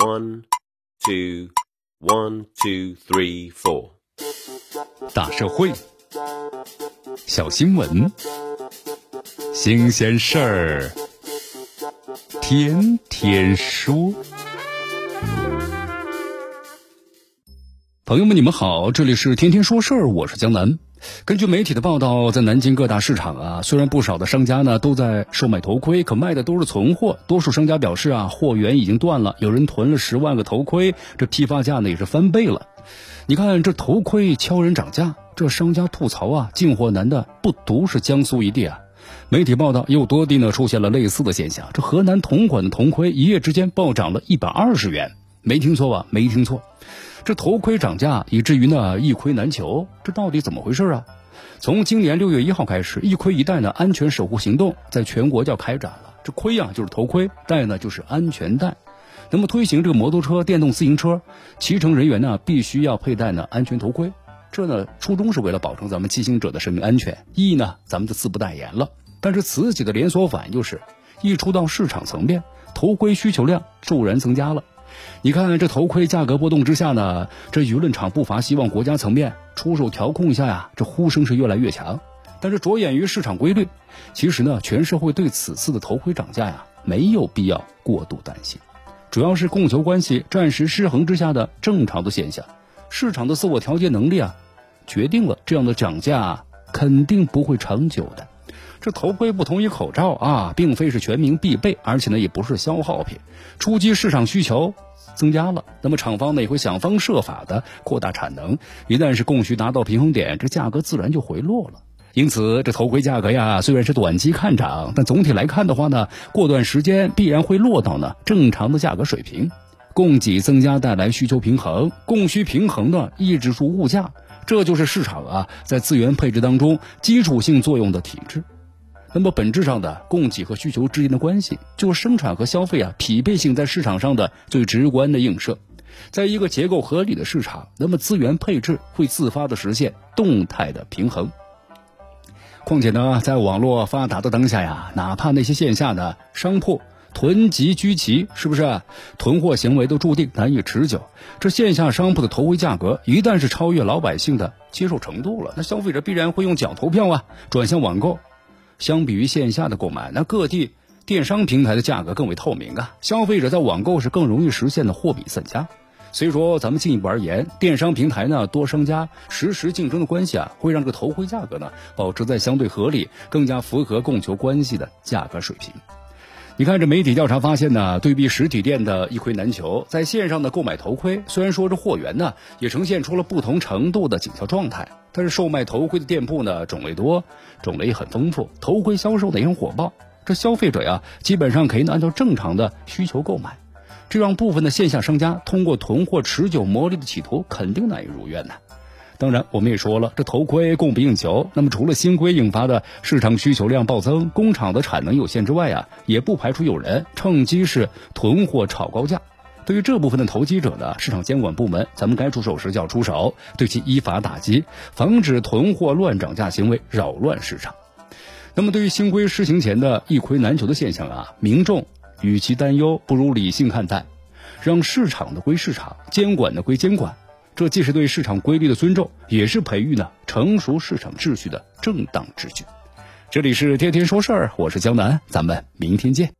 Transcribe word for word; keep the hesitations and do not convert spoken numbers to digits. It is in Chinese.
One, two, one, two, three, four。大社会，小新闻，新鲜事儿，天天说。朋友们，你们好，这里是天天说事儿，我是江南。根据媒体的报道，在南京各大市场啊，虽然不少的商家呢都在售卖头盔，可卖的都是存货。多数商家表示啊，货源已经断了，有人囤了十万个头盔，这批发价呢也是翻倍了。你看这头盔敲人涨价，这商家吐槽啊，进货难的不独是江苏一地啊。媒体报道，又多地呢出现了类似的现象。这河南同款的头盔一夜之间暴涨了一百二十元，没听错吧？没听错。这头盔涨价，以至于呢一盔难求，这到底怎么回事啊？从今年六月一号开始，一盔一带呢安全守护行动在全国就要开展了。这盔啊就是头盔，带呢就是安全带。那么推行这个摩托车、电动自行车，骑乘人员呢必须要佩戴呢安全头盔。这呢初衷是为了保证咱们骑行者的生命安全，意义呢咱们就自不代言了。但是此举的连锁反应就是，一出到市场层面，头盔需求量骤然增加了。你看这头盔价格波动之下呢，这舆论场不乏希望国家层面出手调控一下呀，这呼声是越来越强。但是着眼于市场规律，其实呢全社会对此次的头盔涨价呀没有必要过度担心，主要是供求关系暂时失衡之下的正常的现象。市场的自我调节能力啊决定了这样的涨价、啊、肯定不会长久的。这头盔不同于口罩啊，并非是全民必备，而且呢也不是消耗品。初期市场需求增加了，那么厂方呢也会想方设法的扩大产能，一旦是供需达到平衡点，这价格自然就回落了。因此这头盔价格呀虽然是短期看涨，但总体来看的话呢，过段时间必然会落到呢正常的价格水平。供给增加带来需求平衡，供需平衡呢抑制住物价，这就是市场啊在资源配置当中基础性作用的体制。那么本质上的供给和需求之间的关系，就生产和消费啊匹配性在市场上的最直观的映射。在一个结构合理的市场，那么资源配置会自发的实现动态的平衡。况且呢，在网络发达的当下呀，哪怕那些线下的商铺囤积居奇，是不是、啊、囤货行为都注定难以持久。这线下商铺的头盔价格一旦是超越老百姓的接受程度了，那消费者必然会用脚投票啊转向网购。相比于线下的购买，那各地电商平台的价格更为透明啊，消费者在网购是更容易实现的货比三家。所以说咱们进一步而言，电商平台呢多商家实时竞争的关系啊，会让这个头盔价格呢保持在相对合理、更加符合供求关系的价格水平。你看这媒体调查发现呢，对比实体店的一盔难求，在线上的购买头盔，虽然说这货源呢也呈现出了不同程度的紧俏状态，但是售卖头盔的店铺呢种类多，种类也很丰富，头盔销售的也很火爆。这消费者呀基本上可以按照正常的需求购买，这让部分的线下商家通过囤货持久磨砺的企图肯定难以如愿呢、啊。当然我们也说了，这头盔供不应求，那么除了新规引发的市场需求量暴增，工厂的产能有限之外啊，也不排除有人趁机是囤货炒高价。对于这部分的投机者呢，市场监管部门咱们该出手时就要出手，对其依法打击，防止囤货乱涨价行为扰乱市场。那么对于新规施行前的一盔难求的现象啊，民众与其担忧，不如理性看待，让市场的归市场，监管的归监管，这既是对市场规律的尊重，也是培育呢成熟市场秩序的正当之举。这里是天天说事儿，我是江南，咱们明天见。